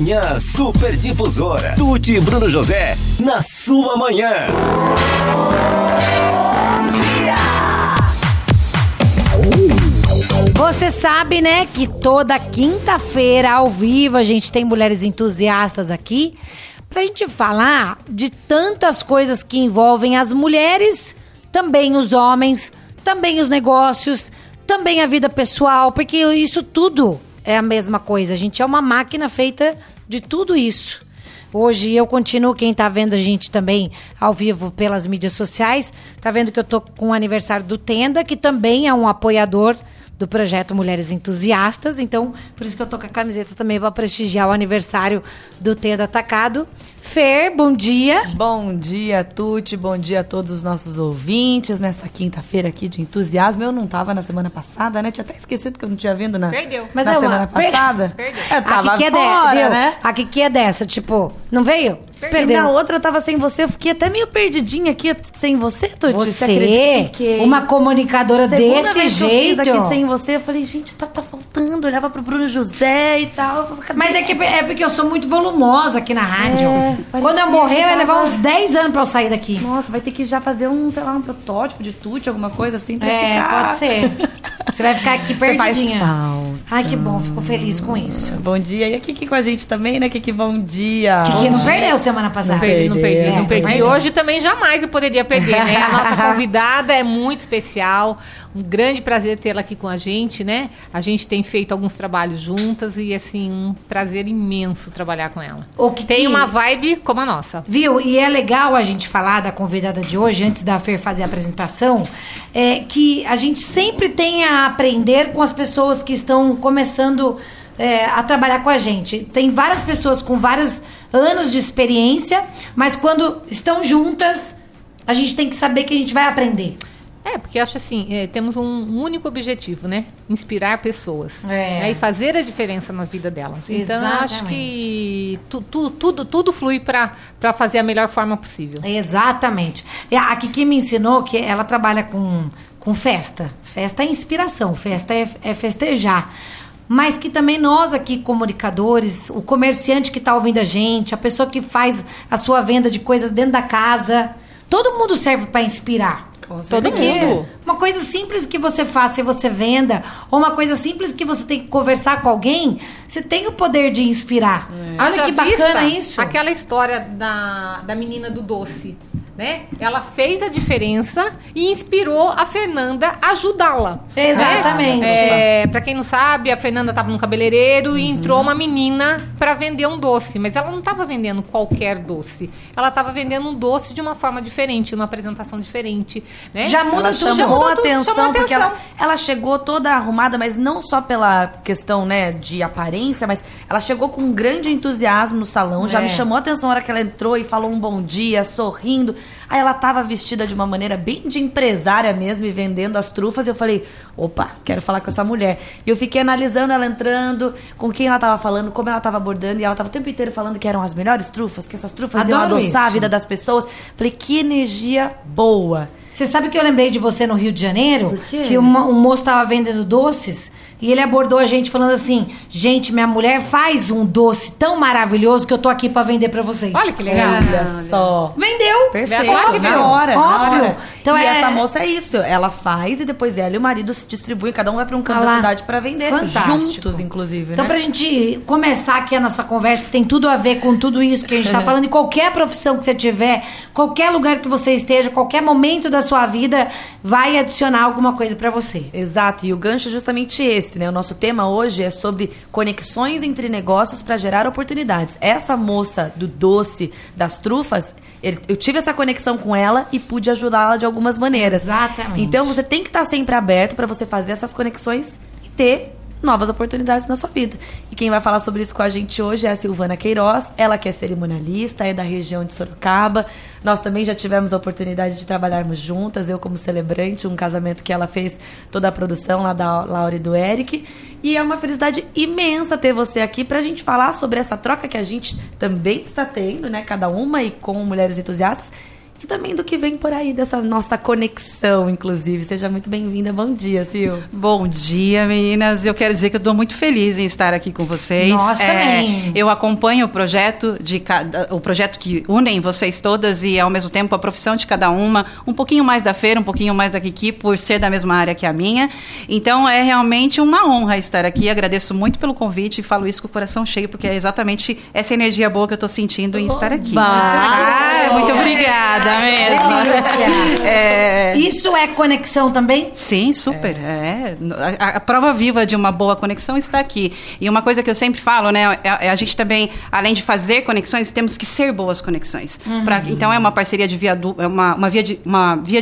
Manhã Superdifusora. Tuti Bruno José, na sua manhã. Você sabe, né, que toda quinta-feira, ao vivo, a gente tem Mulheres Entusiastas aqui pra gente falar de tantas coisas que envolvem as mulheres, também os homens, também os negócios, também a vida pessoal, porque isso tudo é a mesma coisa. A gente é uma máquina feita de tudo isso. Hoje eu continuo, quem tá vendo a gente também ao vivo pelas mídias sociais, tá vendo que eu tô com o aniversário do Tenda, que também é um apoiador do projeto Mulheres Entusiastas, então por isso que eu tô com a camiseta também para prestigiar o aniversário do Tenda Atacado. Fer, bom dia. Bom dia, Tuti, bom dia a todos os nossos ouvintes nessa quinta-feira aqui de entusiasmo. Eu não tava na semana passada, né? Tinha até esquecido que eu não tinha vindo na, semana passada. Perdeu. Eu tava fora, né? A Kiki é dessa, tipo, não veio? Perdeu. E na outra eu tava sem você, eu fiquei até meio perdidinha aqui sem você, Tuti. Você uma comunicadora desse jeito. Eu fiz aqui sem você, eu falei, gente, tá faltando. Eu olhava pro Bruno José e tal. Falei, mas é, que, é porque eu sou muito volumosa aqui na rádio. É, quando eu morrer, vai levar uns 10 anos pra eu sair daqui. Nossa, vai ter que já fazer um, sei lá, um protótipo de Tuti, alguma coisa assim pra ficar. Pode ser. Você vai ficar aqui perdidinha. Você faz falta. Ai, que bom, fico feliz com isso. Bom dia. E a Kiki com a gente também, né, Kiki? Bom dia. Kiki não perdeu semana passada. Não perdi. E hoje também jamais eu poderia perder, né? A nossa convidada é muito especial. Um grande prazer tê-la aqui com a gente, né? A gente tem feito alguns trabalhos juntas e, assim, um prazer imenso trabalhar com ela. O que tem uma vibe como a nossa. Viu? E é legal a gente falar da convidada de hoje, antes da Fer fazer a apresentação, que a gente sempre tem a aprender com as pessoas que estão começando a trabalhar com a gente. Tem várias pessoas com vários anos de experiência, mas quando estão juntas, a gente tem que saber que a gente vai aprender. É, porque eu acho assim, temos um único objetivo, né? Inspirar pessoas. Né? E fazer a diferença na vida delas. Então, eu acho que tudo flui para fazer a melhor forma possível. Exatamente. A Kiki me ensinou que ela trabalha com festa. Festa é inspiração, festa é festejar. Mas que também nós aqui, comunicadores, o comerciante que está ouvindo a gente, a pessoa que faz a sua venda de coisas dentro da casa, todo mundo serve para inspirar. Todo mundo. Uma coisa simples que você faça e você venda, ou uma coisa simples que você tem que conversar com alguém, você tem o poder de inspirar. Olha que bacana isso. Aquela história da menina do doce, né? Ela fez a diferença e inspirou a Fernanda a ajudá-la. Exatamente. Né? Pra quem não sabe, a Fernanda estava num cabeleireiro e entrou uma menina para vender um doce. Mas ela não estava vendendo qualquer doce. Ela estava vendendo um doce de uma forma diferente, uma apresentação diferente. Né? Já muda ela tudo. Chamou atenção. Porque ela chegou toda arrumada, mas não só pela questão, né, de aparência, mas ela chegou com um grande entusiasmo no salão. Já me chamou a atenção a hora que ela entrou e falou um bom dia, sorrindo. Aí ela tava vestida de uma maneira bem de empresária mesmo e vendendo as trufas. Eu falei, opa, quero falar com essa mulher. E eu fiquei analisando ela entrando, com quem ela tava falando, como ela tava abordando. E ela tava o tempo inteiro falando que eram as melhores trufas, que essas trufas iam adoçar a vida das pessoas. Falei, que energia boa. Você sabe que eu lembrei de você no Rio de Janeiro? Por quê? Que um moço tava vendendo doces e ele abordou a gente falando assim, gente, minha mulher faz um doce tão maravilhoso que eu tô aqui pra vender pra vocês. Olha que legal. Olha só. Vendeu. Perfeito. Claro que vendeu. Na hora. Então e essa moça é isso. Ela faz e depois ela e o marido se distribuem. Cada um vai pra um canto da cidade pra vender. Fantástico. Juntos, inclusive. Então, né? Pra gente começar aqui a nossa conversa, que tem tudo a ver com tudo isso que a gente tá falando. E qualquer profissão que você tiver, qualquer lugar que você esteja, qualquer momento da sua vida, vai adicionar alguma coisa pra você. Exato. E o gancho é justamente esse. Né? O nosso tema hoje é sobre conexões entre negócios para gerar oportunidades. Essa moça do doce, das trufas, eu tive essa conexão com ela e pude ajudá-la de algumas maneiras. Exatamente. Então você tem que estar sempre aberto para você fazer essas conexões e ter novas oportunidades na sua vida. E quem vai falar sobre isso com a gente hoje é a Silvana Queiroz. Ela que é cerimonialista, é da região de Sorocaba. Nós também já tivemos a oportunidade de trabalharmos juntas, eu como celebrante, um casamento que ela fez toda a produção lá da Laura e do Eric. E é uma felicidade imensa ter você aqui pra gente falar sobre essa troca que a gente também está tendo, né? Cada uma e com Mulheres Entusiastas. e também do que vem por aí dessa nossa conexão, inclusive. Seja muito bem-vinda. Bom dia, Sil. Bom dia, meninas. Eu quero dizer que eu estou muito feliz em estar aqui com vocês. Nós também. Eu acompanho o projeto que unem vocês todas e, ao mesmo tempo, a profissão de cada uma. Um pouquinho mais da Feira, um pouquinho mais da Kiki, por ser da mesma área que a minha. Então, é realmente uma honra estar aqui. Agradeço muito pelo convite e falo isso com o coração cheio, porque é exatamente essa energia boa que eu estou sentindo em estar aqui. Muito obrigada. Isso é conexão também? Sim, super. A prova viva de uma boa conexão está aqui. E uma coisa que eu sempre falo, né? A gente também, além de fazer conexões, temos que ser boas conexões. Uhum. Então é uma parceria de via dupla, uma via de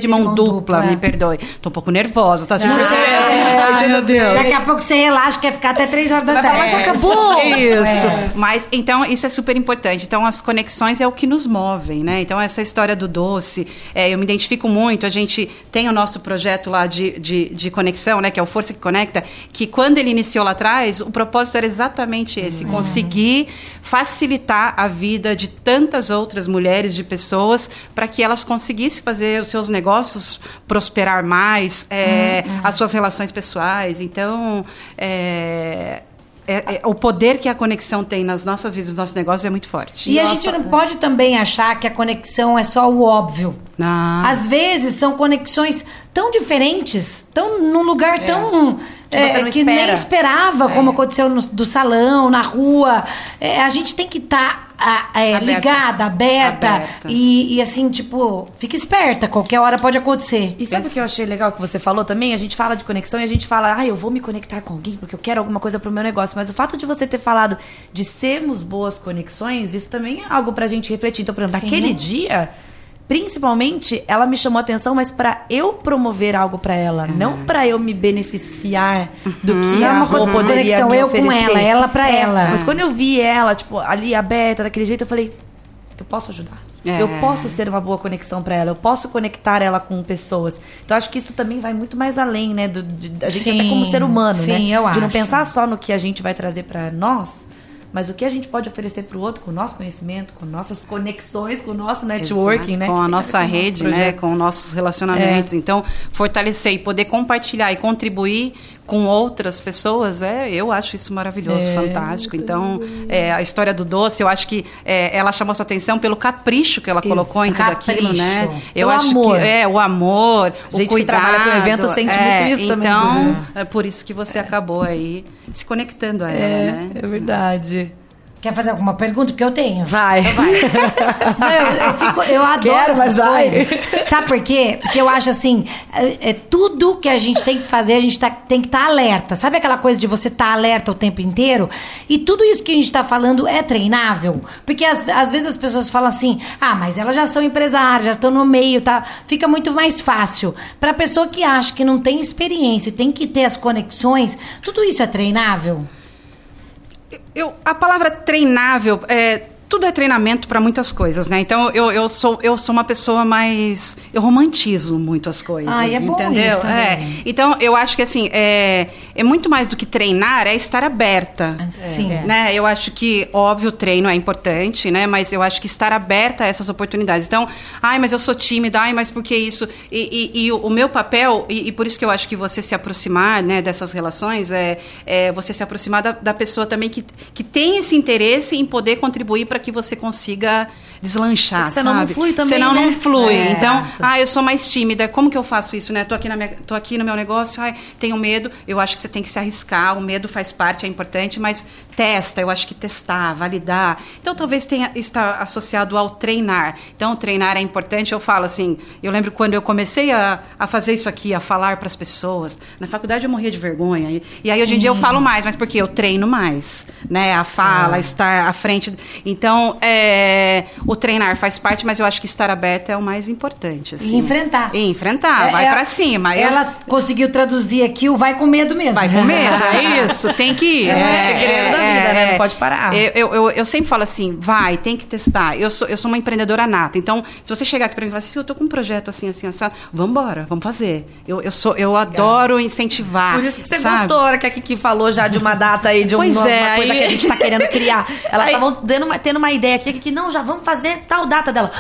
mão dupla, me perdoe. Tô um pouco nervosa, tá? Vocês perceberam? Ai, meu Deus. Daqui a pouco você relaxa, quer ficar até 3 horas da tarde. Mas já acabou. Isso. Mas então isso é super importante. Então as conexões é o que nos movem, né? Então essa história do doce, eu me identifico muito. A gente tem o nosso projeto lá de conexão, né, que é o Força que Conecta, que quando ele iniciou lá atrás, o propósito era exatamente esse, conseguir facilitar a vida de tantas outras mulheres, de pessoas, para que elas conseguissem fazer os seus negócios prosperar mais, as suas relações pessoais. Então, o poder que a conexão tem nas nossas vidas, nos nossos negócios é muito forte. E a gente não pode também achar que a conexão é só o óbvio. Não. Às vezes são conexões tão diferentes, tão num lugar tão... que nem esperava, como aconteceu do salão, na rua. A gente tem que estar ligada, aberta. E assim, tipo, fica esperta, qualquer hora pode acontecer. E sabe o que eu achei legal que você falou também? A gente fala de conexão e a gente fala, eu vou me conectar com alguém porque eu quero alguma coisa pro meu negócio. Mas o fato de você ter falado de sermos boas conexões, isso também é algo pra gente refletir. Então, por exemplo, naquele dia... Principalmente, ela me chamou a atenção, mas para eu promover algo para ela, não para eu me beneficiar do que ela poderia me oferecer. Com ela para ela. Mas quando eu vi ela, tipo, ali aberta, daquele jeito, eu falei, eu posso ajudar. Eu posso ser uma boa conexão para ela, eu posso conectar ela com pessoas. Então, acho que isso também vai muito mais além, né? A gente até como ser humano, né? Sim, eu acho. De não pensar só no que a gente vai trazer para nós... Mas o que a gente pode oferecer para o outro com o nosso conhecimento, com nossas conexões, com o nosso networking, né? Com a nossa rede, né? Com nossos relacionamentos. Então, fortalecer e poder compartilhar e contribuir com outras pessoas, eu acho isso maravilhoso, fantástico. Então, a história do doce, eu acho que ela chamou sua atenção pelo capricho que ela colocou em tudo aquilo, né? Eu acho que o amor, o cuidado. A gente que trabalha com o evento sente muito isso também. Então, é por isso que você acabou aí se conectando a ela, né? É verdade. Quer fazer alguma pergunta? Porque eu tenho. Vai. Não, eu adoro essas coisas. Sabe por quê? Porque eu acho assim, tudo que a gente tem que fazer, a gente tem que estar alerta. Sabe aquela coisa de você estar alerta o tempo inteiro? E tudo isso que a gente está falando é treinável. Porque às vezes as pessoas falam assim, mas elas já são empresárias, já estão no meio, tá? Fica muito mais fácil. Para a pessoa que acha que não tem experiência, tem que ter as conexões, tudo isso é treinável? A palavra treinável, tudo é treinamento para muitas coisas, né? Então, eu sou uma pessoa mais... Eu romantizo muito as coisas, entendeu? Bom Então, eu acho que, assim, é muito mais do que treinar, é estar aberta. Sim. Né? Eu acho que, óbvio, o treino é importante, né? Mas eu acho que estar aberta a essas oportunidades. Então, mas eu sou tímida, mas por que isso? E o meu papel, e por isso que eu acho que você se aproximar, né, dessas relações, é você se aproximar da pessoa também que tem esse interesse em poder contribuir para que você consiga deslanchar, senão sabe? Não flui também, senão, né? Não flui. Então, eu sou mais tímida, como que eu faço isso, né? Tô aqui no meu negócio, tenho medo. Eu acho que você tem que se arriscar, o medo faz parte, é importante, mas testa, eu acho que testar, validar. Então, talvez está associado ao treinar. Então, treinar é importante, eu falo assim, eu lembro quando eu comecei a fazer isso aqui, a falar para as pessoas, na faculdade eu morria de vergonha, e aí hoje em dia eu falo mais, mas porque eu treino mais, né? A fala, estar à frente, então, o treinar faz parte, mas eu acho que estar aberta é o mais importante. Assim. E enfrentar, vai pra cima. Ela conseguiu traduzir aqui o vai com medo mesmo. Vai com medo, é isso, tem que ir. É o segredo da vida, né? Não pode parar. Eu sempre falo assim, tem que testar. Eu sou uma empreendedora nata, então, se você chegar aqui pra mim e falar assim, eu tô com um projeto assim, vamos embora, vamos fazer. Eu adoro incentivar. Por isso que você gostou, a hora que a Kiki falou já de uma data aí, de uma coisa que a gente tá querendo criar. Elas estavam tendo uma ideia aqui, que não, já vamos fazer. fazer tal data dela.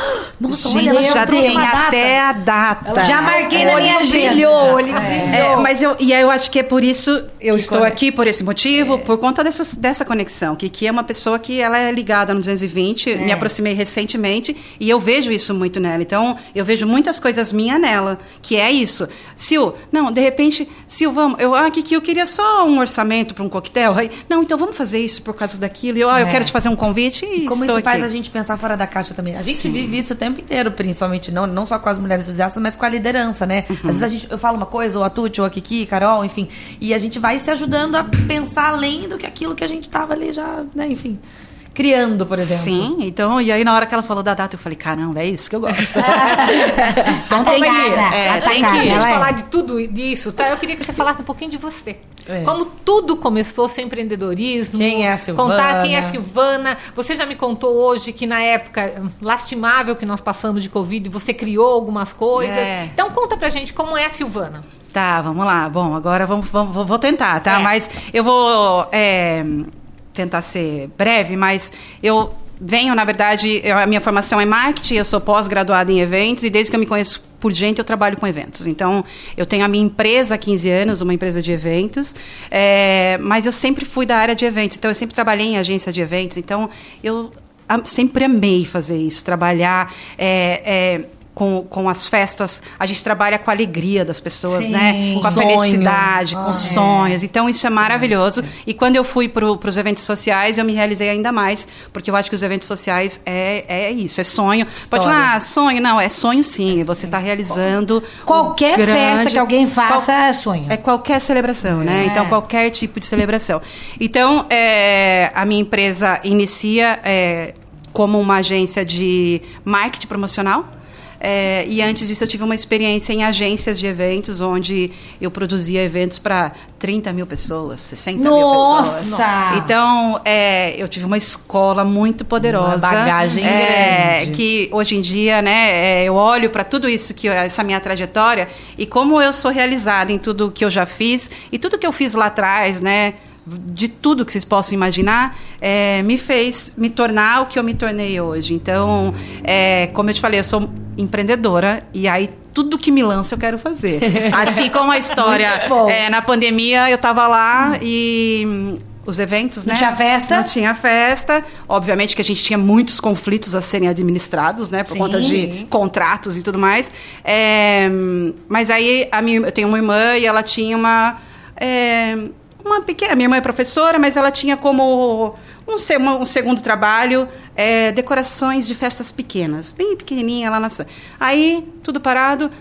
Nossa, gente, olha, ela já tem uma até data. A data. Ela já marquei na minha agenda. Brilhou. Mas eu acho que é por isso, eu que estou aqui por esse motivo, por conta dessa conexão. Que é uma pessoa que ela é ligada no 220, me aproximei recentemente e eu vejo isso muito nela. Então, eu vejo muitas coisas minhas nela, que é isso. Sil, não, de repente, Sil, vamos. Kiki, eu queria só um orçamento para um coquetel. Aí, não, então vamos fazer isso por causa daquilo. Eu quero te fazer um convite e como estou isso aqui. Faz a gente pensar fora da caixa também. A gente vive isso o tempo inteiro, principalmente, não só com as mulheres entusiastas, mas com a liderança, né? Às vezes eu falo uma coisa, ou a Tuti, ou a Kiki, Carol, enfim, e a gente vai se ajudando a pensar além do que aquilo que a gente estava ali já, né, enfim... criando, por exemplo. Sim, então, e aí na hora que ela falou da data, eu falei, caramba, é isso que eu gosto. Então tem que ir. Tem que ir. A gente falar de tudo disso, tá? Eu queria que você falasse um pouquinho de você. Como tudo começou, seu empreendedorismo. Quem é a Silvana? Contar quem é a Silvana. Você já me contou hoje que na época lastimável que nós passamos de Covid, você criou algumas coisas. Então conta pra gente como é a Silvana. Tá, vamos lá. Bom, agora vou tentar, tá? Mas eu vou... tentar ser breve, mas eu venho, na verdade, a minha formação é marketing, eu sou pós-graduada em eventos e desde que eu me conheço por gente, eu trabalho com eventos. Então, eu tenho a minha empresa há 15 anos, uma empresa de eventos, mas eu sempre fui da área de eventos, então eu sempre trabalhei em agência de eventos, então eu sempre amei fazer isso, trabalhar... Com as festas, a gente trabalha com a alegria das pessoas, sim, né? Com a felicidade, com sonhos. Então, isso é maravilhoso. E quando eu fui para os eventos sociais, eu me realizei ainda mais, porque eu acho que os eventos sociais é isso, é sonho. História. Pode falar, sonho. Não, é sonho sim. Você está realizando... Qualquer festa que alguém faça é sonho. É qualquer celebração, né? Então, qualquer tipo de celebração. Então, a minha empresa inicia como uma agência de marketing promocional. E antes disso eu tive uma experiência em agências de eventos, onde eu produzia eventos para 30 mil pessoas, 60 mil pessoas. Nossa! Então, eu tive uma escola muito poderosa. Uma bagagem grande. Que hoje em dia, né, eu olho para tudo isso, essa minha trajetória, e como eu sou realizada em tudo que eu já fiz, e tudo que eu fiz lá atrás, né, de tudo que vocês possam imaginar, me fez me tornar o que eu me tornei hoje. Então, como eu te falei, eu sou empreendedora e aí tudo que me lança eu quero fazer. Assim como a história. Na pandemia eu estava lá e... os eventos, né? Não tinha festa. Obviamente que a gente tinha muitos conflitos a serem administrados, né? Por conta de contratos e tudo mais. Mas aí eu tenho uma irmã e ela tinha uma pequena... Minha irmã é professora, mas ela tinha como um segundo trabalho decorações de festas pequenas, bem pequenininha lá na cidade. Aí, tudo parado,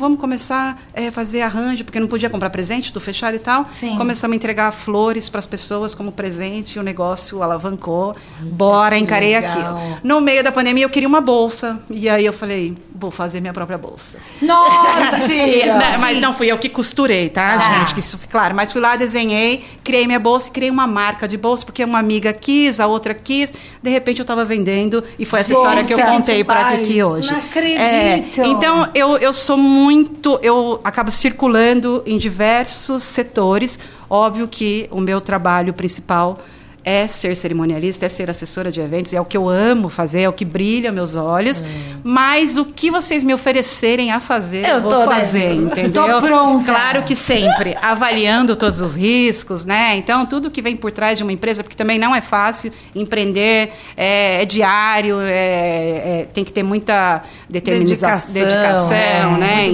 vamos começar a fazer arranjo, porque não podia comprar presente, tudo fechado e tal. Sim. Começamos a entregar flores para as pessoas como presente, e o negócio alavancou. Bora, encarei aquilo. No meio da pandemia, eu queria uma bolsa, e aí eu falei, vou fazer minha própria bolsa. Nossa! Mas não fui eu que costurei, tá, gente? Que isso, claro, mas fui lá, desenhei, criei minha bolsa e criei uma marca de bolsa, porque uma amiga quis, a outra quis, de repente eu estava vendendo, e foi essa história que eu contei para Kiki hoje. Não acredito! Então, eu sou muito... Eu acabo circulando em diversos setores. Óbvio que o meu trabalho principal é ser cerimonialista, é ser assessora de eventos, é o que eu amo fazer, é o que brilha meus olhos, mas o que vocês me oferecerem a fazer, eu vou fazer, entendeu? Tô pronta. Claro que sempre, avaliando todos os riscos, né? Então, tudo que vem por trás de uma empresa, porque também não é fácil empreender, é diário, tem que ter muita dedicação, né?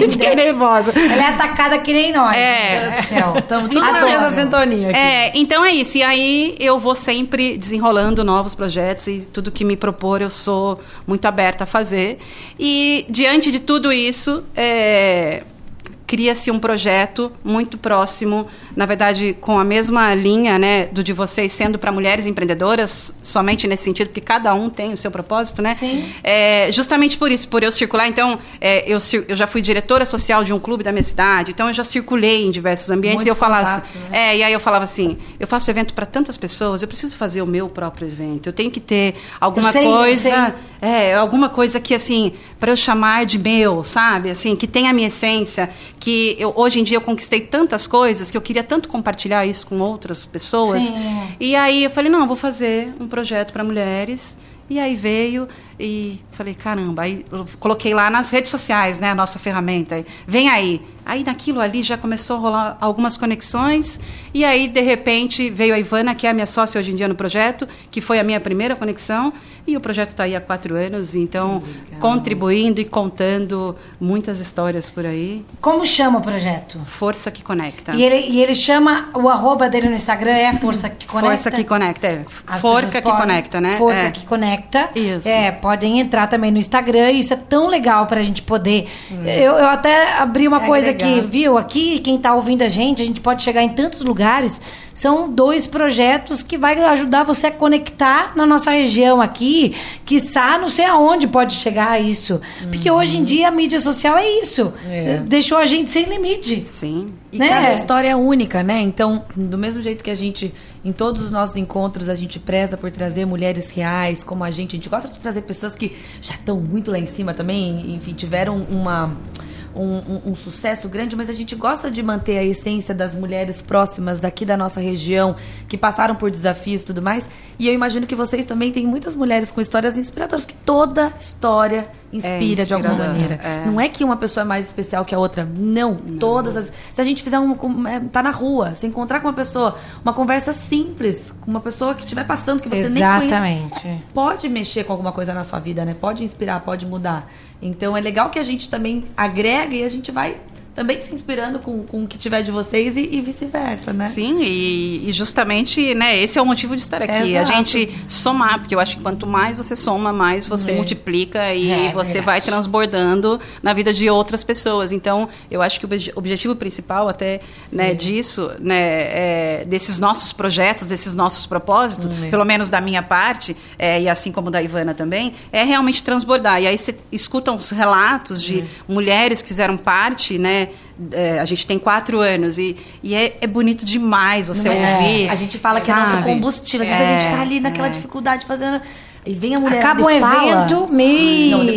Fiquei nervosa. Ela é atacada que nem nós. Meu Deus do céu. Estamos tudo na mesma sintonia aqui. Então é isso. E aí eu vou sempre desenrolando novos projetos e tudo que me propor eu sou muito aberta a fazer. E diante de tudo isso, cria-se um projeto muito próximo, na verdade, com a mesma linha, né, do de vocês, sendo para mulheres empreendedoras, somente nesse sentido, porque cada um tem o seu propósito, né? Sim. Justamente por isso, por eu circular. Então, eu já fui diretora social de um clube da minha cidade, então eu já circulei em diversos ambientes. Muito e aí eu falava assim, eu faço evento para tantas pessoas, eu preciso fazer o meu próprio evento, eu tenho que ter alguma coisa que, assim, para eu chamar de meu, sabe? Assim, que tem a minha essência, que eu, hoje em dia eu conquistei tantas coisas que eu queria tanto compartilhar isso com outras pessoas. Sim. E aí eu falei, não, eu vou fazer um projeto para mulheres. E aí veio e falei, caramba, aí eu coloquei lá nas redes sociais, né, a nossa ferramenta, vem aí. Aí naquilo ali já começou a rolar algumas conexões, e aí de repente veio a Ivana, que é a minha sócia hoje em dia no projeto, que foi a minha primeira conexão, e o projeto está aí há 4 anos, então contribuindo e contando muitas histórias por aí. Como chama o projeto? Força que Conecta. E ele chama, o arroba dele no Instagram é Força que Conecta? Força que Conecta, é. Força que Conecta, né? Força que Conecta. Isso. É, podem entrar também no Instagram, e isso é tão legal pra gente poder... Eu até abri uma coisa aqui, viu? Aqui, quem tá ouvindo a gente pode chegar em tantos lugares. São 2 projetos que vai ajudar você a conectar na nossa região aqui, quiçá não sei aonde pode chegar isso. Porque hoje em dia a mídia social é isso. É. Deixou a gente sem limite. Sim. E cada história é única, né? Então, do mesmo jeito que a gente, em todos os nossos encontros, a gente preza por trazer mulheres reais, como a gente gosta de trazer pessoas que já estão muito lá em cima também, enfim, tiveram um sucesso grande, mas a gente gosta de manter a essência das mulheres próximas daqui da nossa região, que passaram por desafios e tudo mais, e eu imagino que vocês também têm muitas mulheres com histórias inspiradoras, que toda história inspira de alguma maneira. É. Não é que uma pessoa é mais especial que a outra, não. Todas as... Se a gente fizer tá na rua, se encontrar com uma pessoa, uma conversa simples, com uma pessoa que estiver passando, que você nem conhece, pode mexer com alguma coisa na sua vida, né? Pode inspirar, pode mudar. Então é legal que a gente também agrega e a gente vai também se inspirando com o que tiver de vocês e vice-versa, né? Sim, e justamente, né, esse é o motivo de estar aqui. Exato. A gente somar, porque eu acho que quanto mais você soma, mais você multiplica e você vai transbordando na vida de outras pessoas. Então, eu acho que o objetivo principal até, né, disso, né, desses nossos projetos, desses nossos propósitos, pelo menos da minha parte, e assim como da Ivana também, é realmente transbordar. E aí você escuta uns relatos de mulheres que fizeram parte, né? A gente tem 4 anos e é bonito demais você ouvir. A gente fala que é nosso combustível. Às vezes a gente tá ali naquela dificuldade fazendo... E vem a mulher, acaba o evento,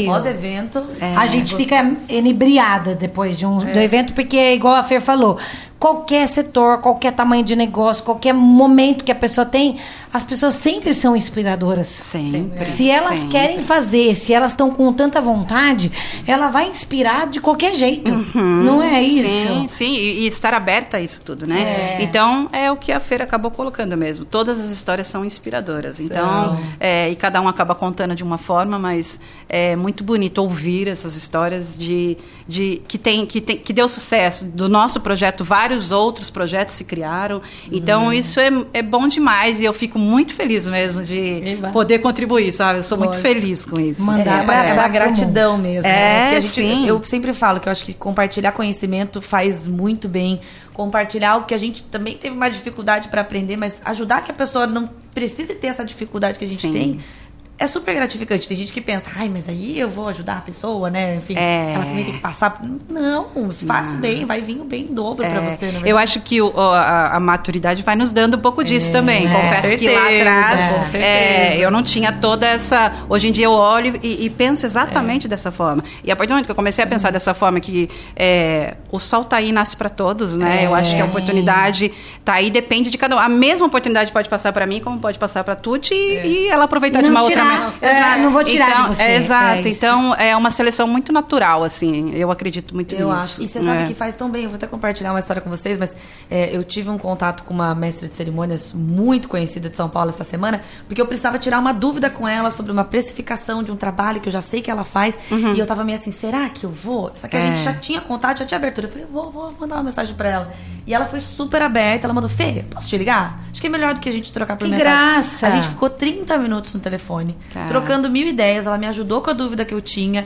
pós-evento. A gente fica inebriada depois do evento, porque é igual a Fer falou, qualquer setor, qualquer tamanho de negócio, qualquer momento que a pessoa tem, as pessoas sempre são inspiradoras. Sempre. Se elas querem fazer, se elas estão com tanta vontade, ela vai inspirar de qualquer jeito. Não é isso? Sim, e estar aberta a isso tudo, né? É. Então, é o que a Fer acabou colocando mesmo. Todas as histórias são inspiradoras. Então, e cada um acaba contando de uma forma, mas é muito bonito ouvir essas histórias que deu sucesso. Do nosso projeto, vários outros projetos se criaram. Então, isso é bom demais e eu fico muito feliz mesmo de poder contribuir, sabe? Eu sou muito feliz com isso. Mandar pra gratidão mesmo. É, sim. Eu sempre falo que eu acho que compartilhar conhecimento faz muito bem. Compartilhar algo que a gente também teve uma dificuldade para aprender, mas ajudar que a pessoa não precise ter essa dificuldade que a gente tem, é super gratificante. Tem gente que pensa, ai, mas aí eu vou ajudar a pessoa, né? Enfim, ela também tem que passar. Não, faça o bem, vai vir o bem em dobro pra você. Não é? Eu acho que a maturidade vai nos dando um pouco disso também. Confesso que lá atrás eu não tinha toda essa... Hoje em dia eu olho e penso exatamente dessa forma. E a partir do momento que eu comecei a pensar dessa forma, que o sol tá aí, nasce pra todos, né? Eu acho que a oportunidade tá aí, depende de cada um. A mesma oportunidade pode passar pra mim, como pode passar pra Tuti, e ela aproveitar de uma outra. Não vou tirar então, de você. Exato. Então, é uma seleção muito natural, assim. Eu acredito muito nisso. E você sabe que faz tão bem. Eu vou até compartilhar uma história com vocês, mas eu tive um contato com uma mestra de cerimônias muito conhecida de São Paulo essa semana, porque eu precisava tirar uma dúvida com ela sobre uma precificação de um trabalho que eu já sei que ela faz. E eu tava meio assim, será que eu vou? Só que a gente já tinha contato, já tinha abertura. Eu falei, vou mandar uma mensagem pra ela. E ela foi super aberta. Ela mandou, Fê, posso te ligar? Acho que é melhor do que a gente trocar por mensagem. Que graça! A gente ficou 30 minutos no telefone. Tá. Trocando 1000 ideias, ela me ajudou com a dúvida que eu tinha,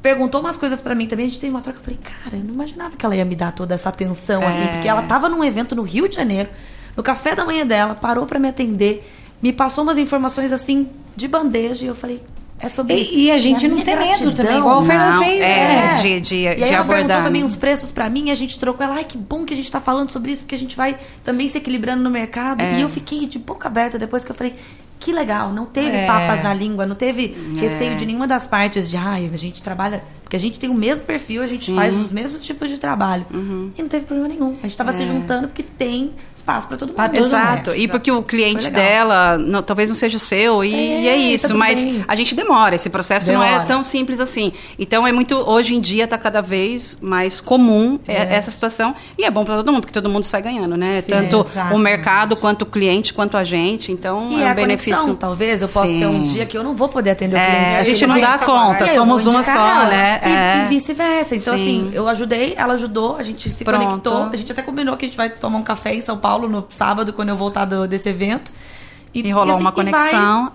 perguntou umas coisas pra mim também, a gente teve uma troca, eu falei, cara, eu não imaginava que ela ia me dar toda essa atenção, assim, porque ela tava num evento no Rio de Janeiro, no café da manhã dela, parou pra me atender, me passou umas informações, assim, de bandeja, e eu falei, é sobre isso. E a gente não tem medo também, igual o Fernando fez, né? E aí ela perguntou também uns preços pra mim, a gente trocou, ela, ai, que bom que a gente tá falando sobre isso, porque a gente vai também se equilibrando no mercado, e eu fiquei de boca aberta depois que eu falei, que legal, não teve papas na língua, não teve receio de nenhuma das partes de, ai, a gente trabalha... Porque a gente tem o mesmo perfil, a gente Sim. faz os mesmos tipos de trabalho. Uhum. E não teve problema nenhum. A gente estava se juntando porque tem espaço para todo mundo. Exato. E porque o cliente dela não, talvez não seja o seu. E é isso. Tá, mas a gente demora. Esse processo não é tão simples assim. Então, é muito... Hoje em dia, está cada vez mais comum essa situação. E é bom para todo mundo, porque todo mundo sai ganhando, né? Sim, tanto o mercado, quanto o cliente, quanto a gente. Então, e é um benefício. Conexão, talvez eu possa ter um dia que eu não vou poder atender o cliente. A gente não dá conta. Somos uma só, né? E vice-versa. Então, assim, eu ajudei, ela ajudou, a gente se conectou. A gente até combinou que a gente vai tomar um café em São Paulo no sábado, quando eu voltar desse evento. E rolou assim, uma conexão.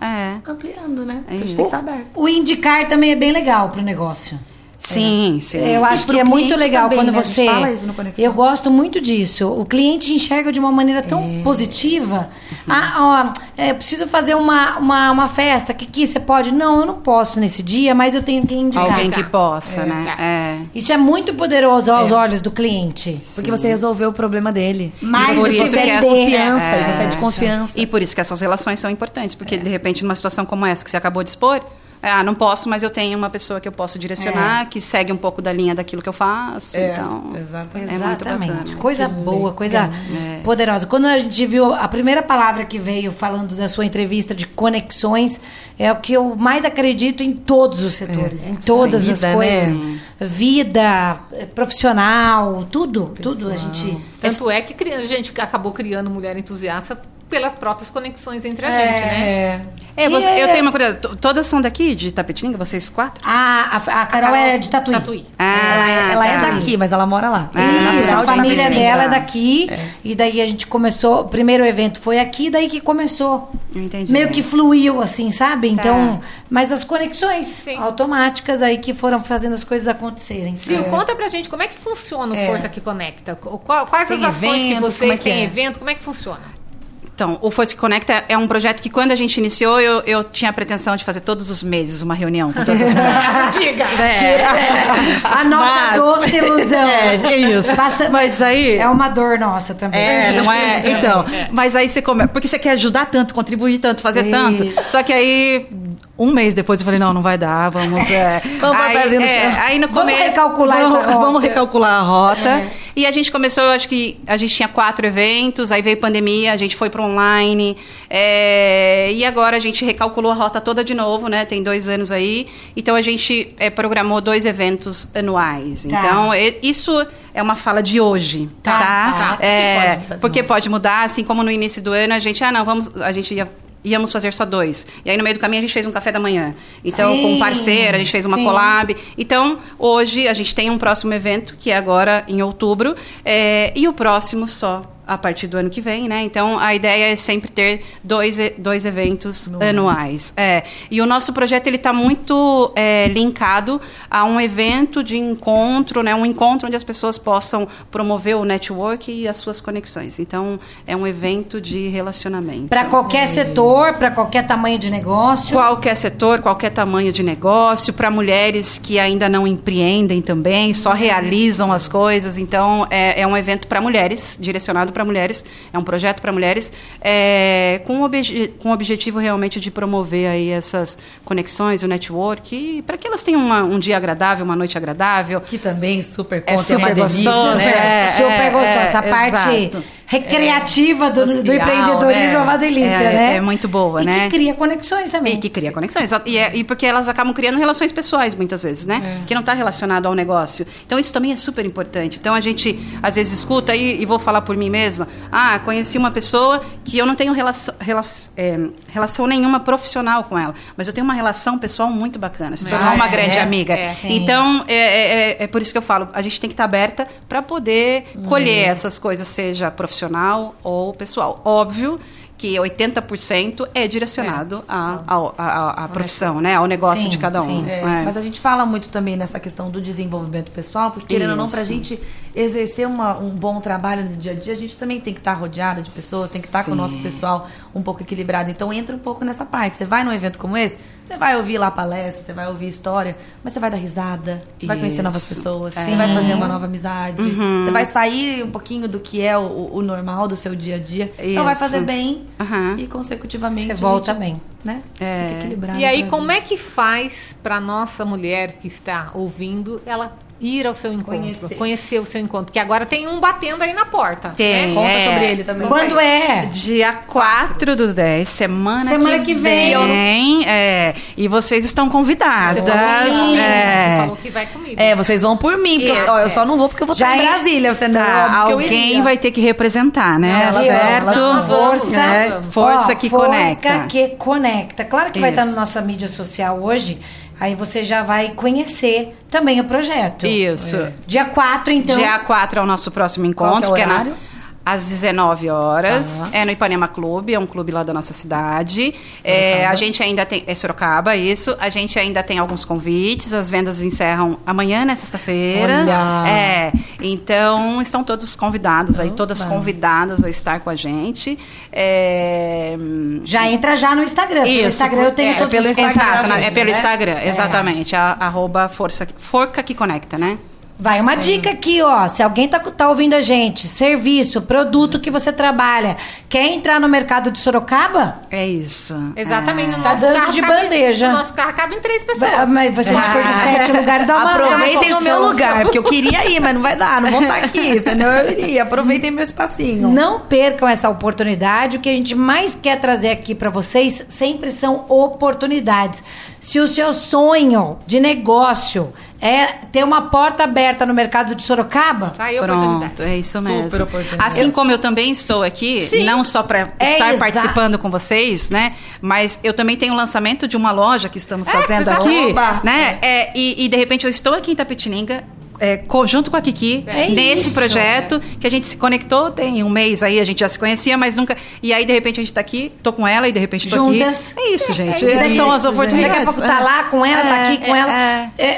Ampliando, né? A gente tem que estar aberto. O indicar também é bem legal pro negócio. Sim, sim. Eu acho que é muito legal também, quando você... A gente fala isso no Conexão. Eu gosto muito disso. O cliente enxerga de uma maneira tão positiva. Uhum. Eu preciso fazer uma festa. Que você pode? Não, eu não posso nesse dia, mas eu tenho que indicar. Alguém que possa, né? É. Isso é muito poderoso aos olhos do cliente. Sim. Porque você resolveu o problema dele. Mas você é de confiança. E você é de confiança. E por isso que essas relações são importantes. Porque, de repente, numa situação como essa que você acabou de expor... não posso, mas eu tenho uma pessoa que eu posso direcionar, que segue um pouco da linha daquilo que eu faço. Então, exatamente. Muito coisa boa, coisa poderosa. Quando a gente viu a primeira palavra que veio falando da sua entrevista de conexões, é o que eu mais acredito em todos os setores, em todas as coisas. Né? Vida, profissional, tudo. Pessoal. Tudo a gente... Tanto é que a gente acabou criando Mulher Entusiasta pelas próprias conexões entre a gente, né? Eu tenho uma curiosidade. Todas são daqui, de Itapetininga? Vocês quatro? A Carol é de Tatuí. Ela é daqui, mas ela mora lá. A família dela é daqui. E daí a gente começou... O primeiro evento foi aqui, daí que começou. Entendi. Meio que fluiu, assim, sabe? Então... Mas as conexões automáticas aí que foram fazendo as coisas acontecerem. Sil, conta pra gente como é que funciona o Força que Conecta. Quais as ações que vocês têm evento? Como é que funciona? Então, o Força que Conecta é um projeto que, quando a gente iniciou, eu tinha a pretensão de fazer todos os meses uma reunião com todas as mulheres. Diga! A nossa doce ilusão. É isso. Mas aí... É uma dor nossa também. Não é? Então, mas aí você começa... Porque você quer ajudar tanto, contribuir tanto, fazer tanto. Só que aí... Um mês depois eu falei, não vai dar, vamos... Aí no começo... Vamos recalcular a rota. E a gente começou, acho que a gente tinha 4 eventos, aí veio pandemia, a gente foi para online, e agora a gente recalculou a rota toda de novo, né? Tem 2 anos aí, então a gente programou 2 eventos anuais. Tá. Então, isso... É uma fala de hoje, tá? Porque pode mudar, assim como no início do ano a gente... a gente íamos fazer só 2. E aí, no meio do caminho, a gente fez um café da manhã. Então, com um parceiro, a gente fez uma collab. Então, hoje, a gente tem um próximo evento, que é agora em outubro. E o próximo só a partir do ano que vem, né? Então, a ideia é sempre ter 2 eventos anuais. E o nosso projeto, ele está muito linkado a um evento de encontro, né? Um encontro onde as pessoas possam promover o network e as suas conexões. Então, é um evento de relacionamento. Para qualquer setor, para qualquer tamanho de negócio? Qualquer setor, qualquer tamanho de negócio, para mulheres que ainda não empreendem também, só realizam as coisas. Então, é um evento para mulheres, direcionado para mulheres, é um projeto para mulheres com o objetivo realmente de promover aí essas conexões, o network, para que elas tenham um dia agradável, uma noite agradável. Que também super conta, super delícia, gostoso, né? Super gostoso, essa parte recreativa social, do empreendedorismo é uma delícia, né? É muito boa, e né? E que cria conexões também. E porque elas acabam criando relações pessoais, muitas vezes, né? Que não está relacionado ao negócio. Então, isso também é super importante. Então, a gente, às vezes, escuta e vou falar por mim mesma, conheci uma pessoa que eu não tenho relação nenhuma profissional com ela, mas eu tenho uma relação pessoal muito bacana, se tornar uma grande amiga. Então, é por isso que eu falo, a gente tem que estar aberta para poder colher essas coisas, seja profissional ou pessoal. Óbvio que 80% é direcionado à profissão, né? Ao negócio de cada um. Mas a gente fala muito também nessa questão do desenvolvimento pessoal, porque, querendo ou não, para a gente exercer um bom trabalho no dia a dia, a gente também tem que estar rodeada de pessoas, tem que estar com o nosso pessoal um pouco equilibrado. Então, entra um pouco nessa parte. Você vai num evento como esse, você vai ouvir lá palestra, você vai ouvir história, mas você vai dar risada, você vai conhecer novas pessoas, você vai fazer uma nova amizade, você vai sair um pouquinho do que é o normal do seu dia a dia. Então, vai fazer bem Uhum. E consecutivamente você volta bem, né? É. Equilibrado. E aí como é que faz para nossa mulher que está ouvindo, ela ir ao seu encontro, conhecer o seu encontro, porque agora tem um batendo aí na porta. Tem, né? Conta sobre ele também. Quando é? Dia 4/10, semana que vem. E vocês estão convidadas. Você falou que vai comigo. Vocês vão por mim. Eu só não vou porque eu vou estar em Brasília. Você tá, alguém vai ter que representar, né? Certo? Força que conecta. Força que conecta. Claro que vai estar na nossa mídia social hoje. Aí você já vai conhecer também o projeto. Isso. É. Dia 4, então. Dia 4 é o nosso próximo encontro. Qual que é o horário? Às 19 horas, tá. É no Ipanema Clube, é um clube lá da nossa cidade. A gente ainda tem... É Sorocaba, isso. A gente ainda tem alguns convites, as vendas encerram amanhã, né, sexta-feira. Olha! Então, estão todos convidados aí, convidadas a estar com a gente. Já entra já no Instagram. Isso. Pelo Instagram eu tenho todos os contatos. Exato, é pelo Instagram, exatamente. @ Forca que Conecta, né? Vai uma dica aqui, ó, se alguém tá ouvindo a gente, serviço, produto que você trabalha, quer entrar no mercado de Sorocaba? É isso. Exatamente. No nosso carro de bandeja. No nosso carro cabe em 3 pessoas. Mas se a gente for de 7 lugares, dá uma... Aproveitem o meu lugar, porque eu queria ir, mas não vai dar, não vou estar aqui, senão eu iria. Aproveitem meu espacinho. Não percam essa oportunidade, o que a gente mais quer trazer aqui pra vocês sempre são oportunidades. Se o seu sonho de negócio... ter uma porta aberta no mercado de Sorocaba. Aí oportunidade. É isso mesmo. Super oportunidade. Assim como eu também estou aqui, não só para estar participando com vocês, né? Mas eu também tenho o lançamento de uma loja que estamos fazendo aqui, né? E de repente eu estou aqui em Itapetininga, junto com a Kiki, nesse projeto que a gente se conectou, tem um mês aí, a gente já se conhecia, mas nunca... E aí, de repente, a gente tá aqui, tô com ela, e de repente tô aqui. É isso, gente. São as oportunidades. Daqui a pouco tá lá com ela, tá aqui com ela.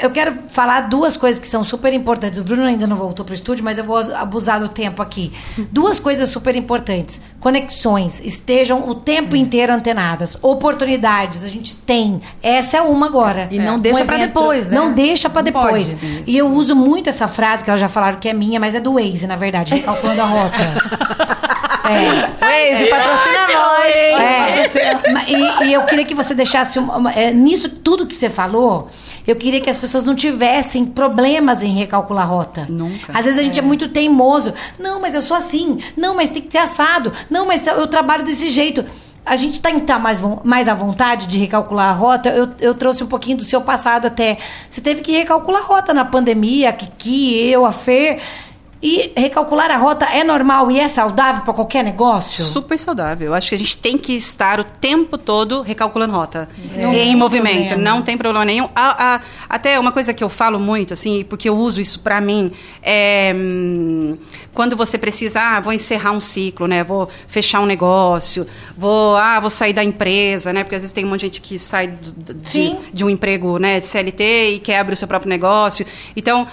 Eu quero falar 2 coisas que são super importantes. O Bruno ainda não voltou pro estúdio, mas eu vou abusar do tempo aqui. 2 coisas super importantes. Conexões. Estejam o tempo inteiro antenadas. Oportunidades. A gente tem. Essa é uma agora. E não deixa pra depois, né? Não deixa pra depois. E eu uso muito essa frase, que elas já falaram que é minha, mas é do Waze, na verdade, calculando a rota. Waze, patrocina nós. E eu queria que você deixasse... nisso tudo que você falou, eu queria que as pessoas não tivessem problemas em recalcular a rota. Nunca. Às vezes a gente é muito teimoso. Não, mas eu sou assim. Não, mas tem que ser assado. Não, mas eu trabalho desse jeito. A gente está mais à vontade de recalcular a rota. Eu trouxe um pouquinho do seu passado até. Você teve que recalcular a rota na pandemia, a Kiki, eu, a Fer. E recalcular a rota é normal e é saudável para qualquer negócio? Super saudável. Eu acho que a gente tem que estar o tempo todo recalculando rota. Em movimento. Problema. Não tem problema nenhum. Até uma coisa que eu falo muito, assim, porque eu uso isso para mim, quando você precisa, vou encerrar um ciclo, né? Vou fechar um negócio, vou sair da empresa, né? Porque às vezes tem um monte de gente que sai de um emprego, né, de CLT e quebra o seu próprio negócio. Então,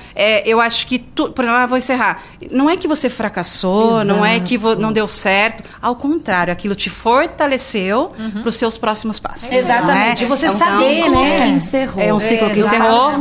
eu acho que tudo... vou encerrar. Não é que você fracassou, exato, não é que não deu certo. Ao contrário, aquilo te fortaleceu para os seus próximos passos. Exatamente. E você saber, né? Encerrou. É um ciclo que encerrou.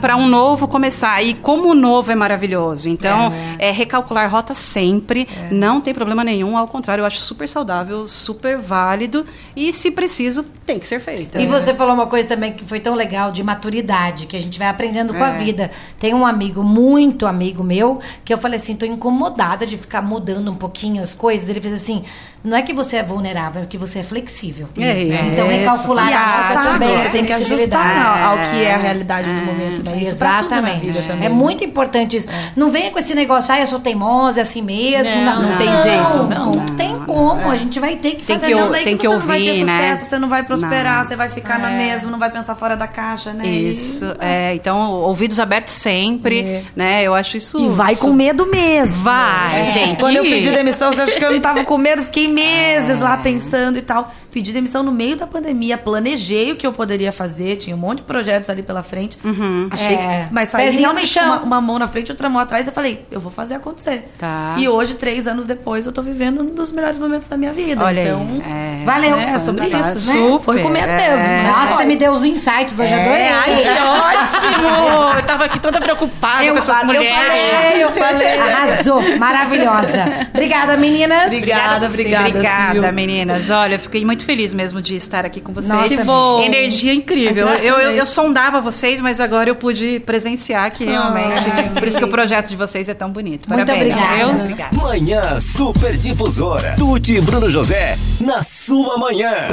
Para um novo começar. E como o novo é maravilhoso. Então, recalcular rota sempre. Não tem problema nenhum. Ao contrário, eu acho super saudável, super válido. E se preciso, tem que ser feito. E você falou uma coisa também que foi tão legal, de maturidade, que a gente vai aprendendo com a vida. Tem um amigo, muito amigo meu, que eu falei assim, tô incomodada de ficar mudando um pouquinho as coisas. Ele fez assim, não é que você é vulnerável, é que você é flexível. Então, recalcular a rota também, você tem que ajustar ao que é a realidade do momento. Né? Exatamente. É muito importante isso. Não venha com esse negócio, eu sou teimosa, é assim mesmo. Não tem jeito. Não tem como, a gente vai ter que fazer. Tem que ouvir, né? Você não vai ter sucesso, você não vai prosperar, você vai ficar na mesma, não vai pensar fora da caixa, né? Isso, então, ouvidos abertos sempre, né? Eu acho isso... E vai com medo mesmo. Vai. Quando eu pedi demissão, você acha que eu não tava com medo? Fiquei meses lá pensando e tal. Pedi demissão no meio da pandemia, planejei o que eu poderia fazer, tinha um monte de projetos ali pela frente. Achei que... Mas saí realmente uma mão na frente, outra mão atrás, e eu falei, eu vou fazer acontecer. Tá. E hoje, 3 anos depois, eu tô vivendo um dos melhores momentos da minha vida. Olha então, aí. Valeu. É sobre isso, né? Foi com medo mesmo. Nossa, me deu os insights hoje, adorei. Ai, que ótimo! tava aqui toda preocupada com essas mulheres. Eu falei. Arrasou, maravilhosa. Obrigada, meninas. Obrigada, meninas. Olha, eu fiquei muito feliz mesmo de estar aqui com vocês. Nossa, que bom. Energia incrível. Eu sondava vocês, mas agora eu pude presenciar que realmente. Por isso que o projeto de vocês é tão bonito. Parabéns. Muito obrigada. Manhã Super Difusora. Tuti Bruno José, na sua manhã.